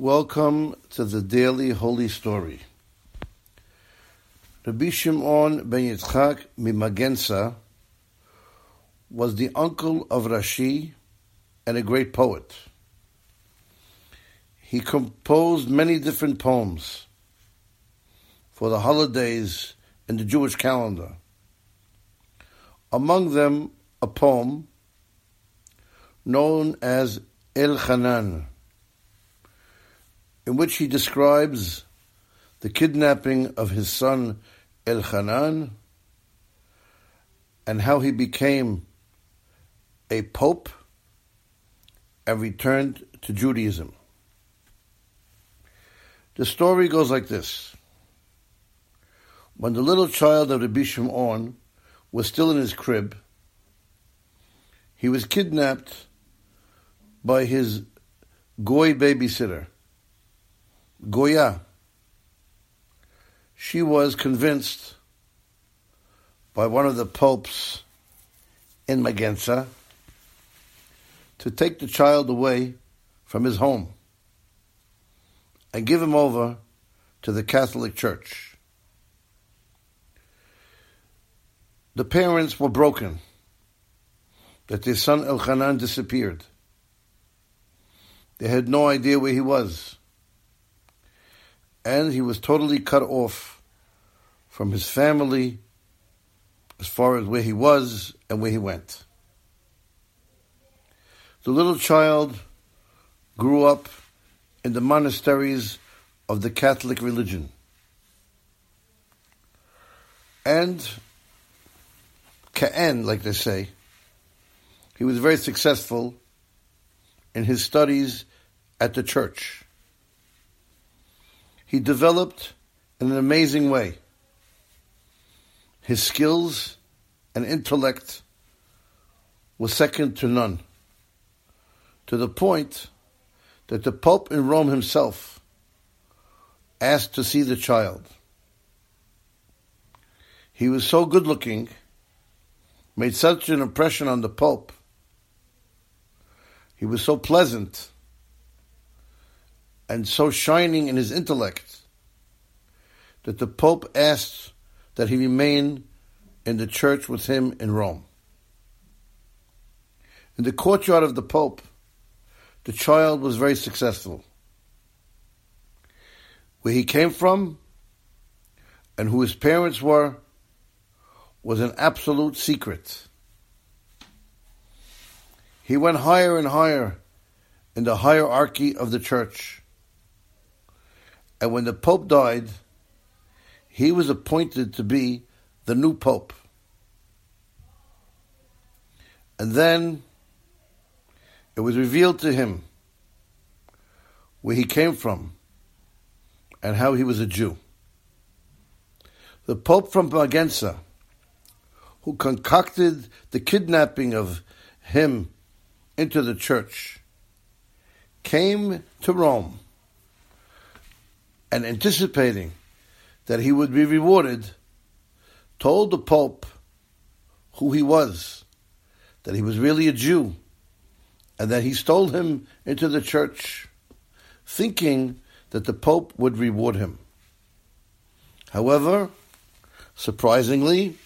Welcome to the Daily Holy Story. Rabbi Shimon Ben Yitzhak Mi-Magenza was the uncle of Rashi and a great poet. He composed many different poems for the holidays in the Jewish calendar. Among them, a poem known as Elchanan, in which he describes the kidnapping of his son Elchanan and how he became a pope and returned to Judaism. The story goes like this. When the little child of the Bisham On was still in his crib, he was kidnapped by his Goy babysitter, Goya. She was convinced by one of the popes in Magenza to take the child away from his home and give him over to the Catholic Church. The parents were broken that their son Elchanan disappeared. They had no idea where he was, and he was totally cut off from his family as far as where he was and where he went. The little child grew up in the monasteries of the Catholic religion, and Caen, like they say, he was very successful in his studies at the church. He developed in an amazing way. His skills and intellect were second to none, to the point that the Pope in Rome himself asked to see the child. He was so good-looking, made such an impression on the Pope. He was so pleasant and so shining in his intellect that the Pope asked that he remain in the church with him in Rome. In the courtyard of the Pope, the child was very successful. Where he came from and who his parents were was an absolute secret. He went higher and higher in the hierarchy of the church. And when the Pope died, he was appointed to be the new Pope. And then it was revealed to him where he came from and how he was a Jew. The Pope from Magenza, who concocted the kidnapping of him into the church, came to Rome, and anticipating that he would be rewarded, told the Pope who he was, that he was really a Jew, and that he stole him into the church, thinking that the Pope would reward him. However, surprisingly,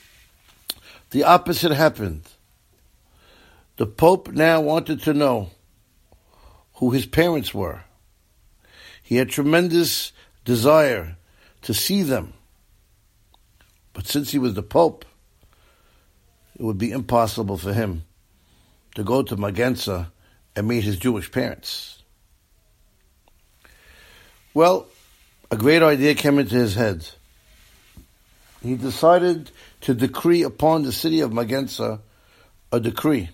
the opposite happened. The Pope now wanted to know who his parents were. He had tremendous desire to see them. But since he was the Pope, it would be impossible for him to go to Magenza and meet his Jewish parents. Well, a great idea came into his head. He decided to decree upon the city of Magenza a decree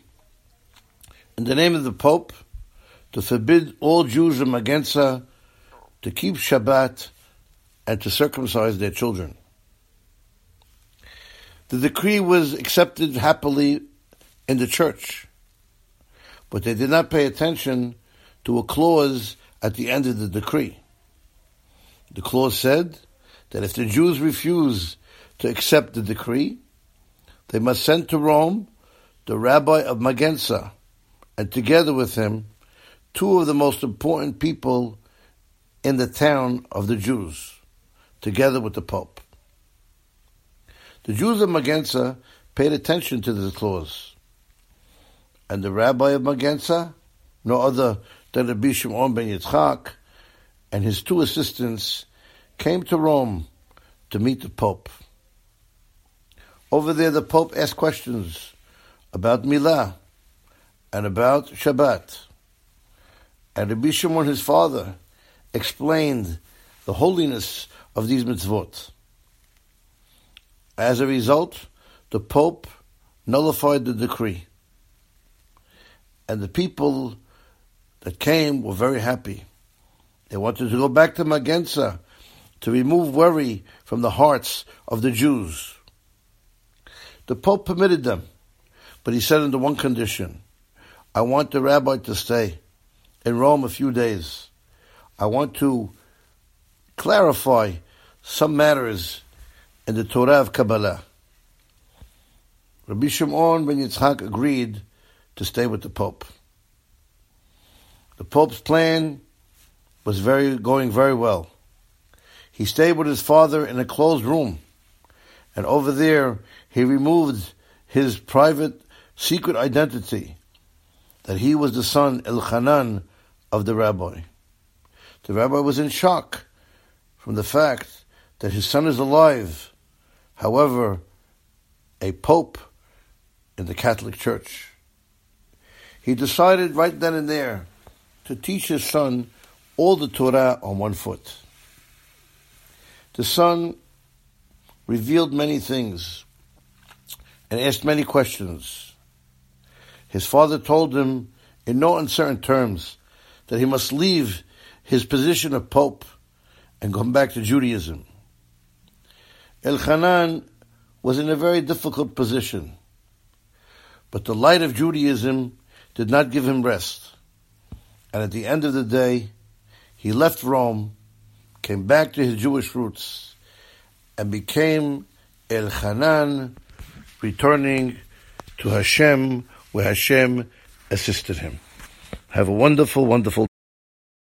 in the name of the Pope to forbid all Jews in Magenza to keep Shabbat and to circumcise their children. The decree was accepted happily in the church, but they did not pay attention to a clause at the end of the decree. The clause said that if the Jews refuse to accept the decree, they must send to Rome the rabbi of Magenza, and together with him, two of the most important people in the town of the Jews, together with the Pope. The Jews of Magenza paid attention to this clause, and the rabbi of Magenza, no other than the Bisham On Ben Yitzhak, and his two assistants came to Rome to meet the Pope. Over there, the Pope asked questions about Milah and about Shabbat. And Rabbi Shimon, his father, explained the holiness of these mitzvot. As a result, the Pope nullified the decree. And the people that came were very happy. They wanted to go back to Magenza to remove worry from the hearts of the Jews. The Pope permitted them, but he said under one condition: I want the rabbi to stay in Rome a few days. I want to clarify some matters in the Torah of Kabbalah. Rabbi Shimon Ben Yitzhak agreed to stay with the Pope. The Pope's plan was going very well. He stayed with his father in a closed room, and over there he removed his private secret identity that he was the son, Elchanan, of the rabbi. The rabbi was in shock from the fact that his son is alive, however, a pope in the Catholic Church. He decided right then and there to teach his son all the Torah on one foot. The son revealed many things and asked many questions. His father told him in no uncertain terms that he must leave his position of pope and come back to Judaism. Elchanan was in a very difficult position, but the light of Judaism did not give him rest. And at the end of the day, he left Rome, came back to his Jewish roots, and became Elchanan, returning to Hashem, where Hashem assisted him. Have a wonderful, wonderful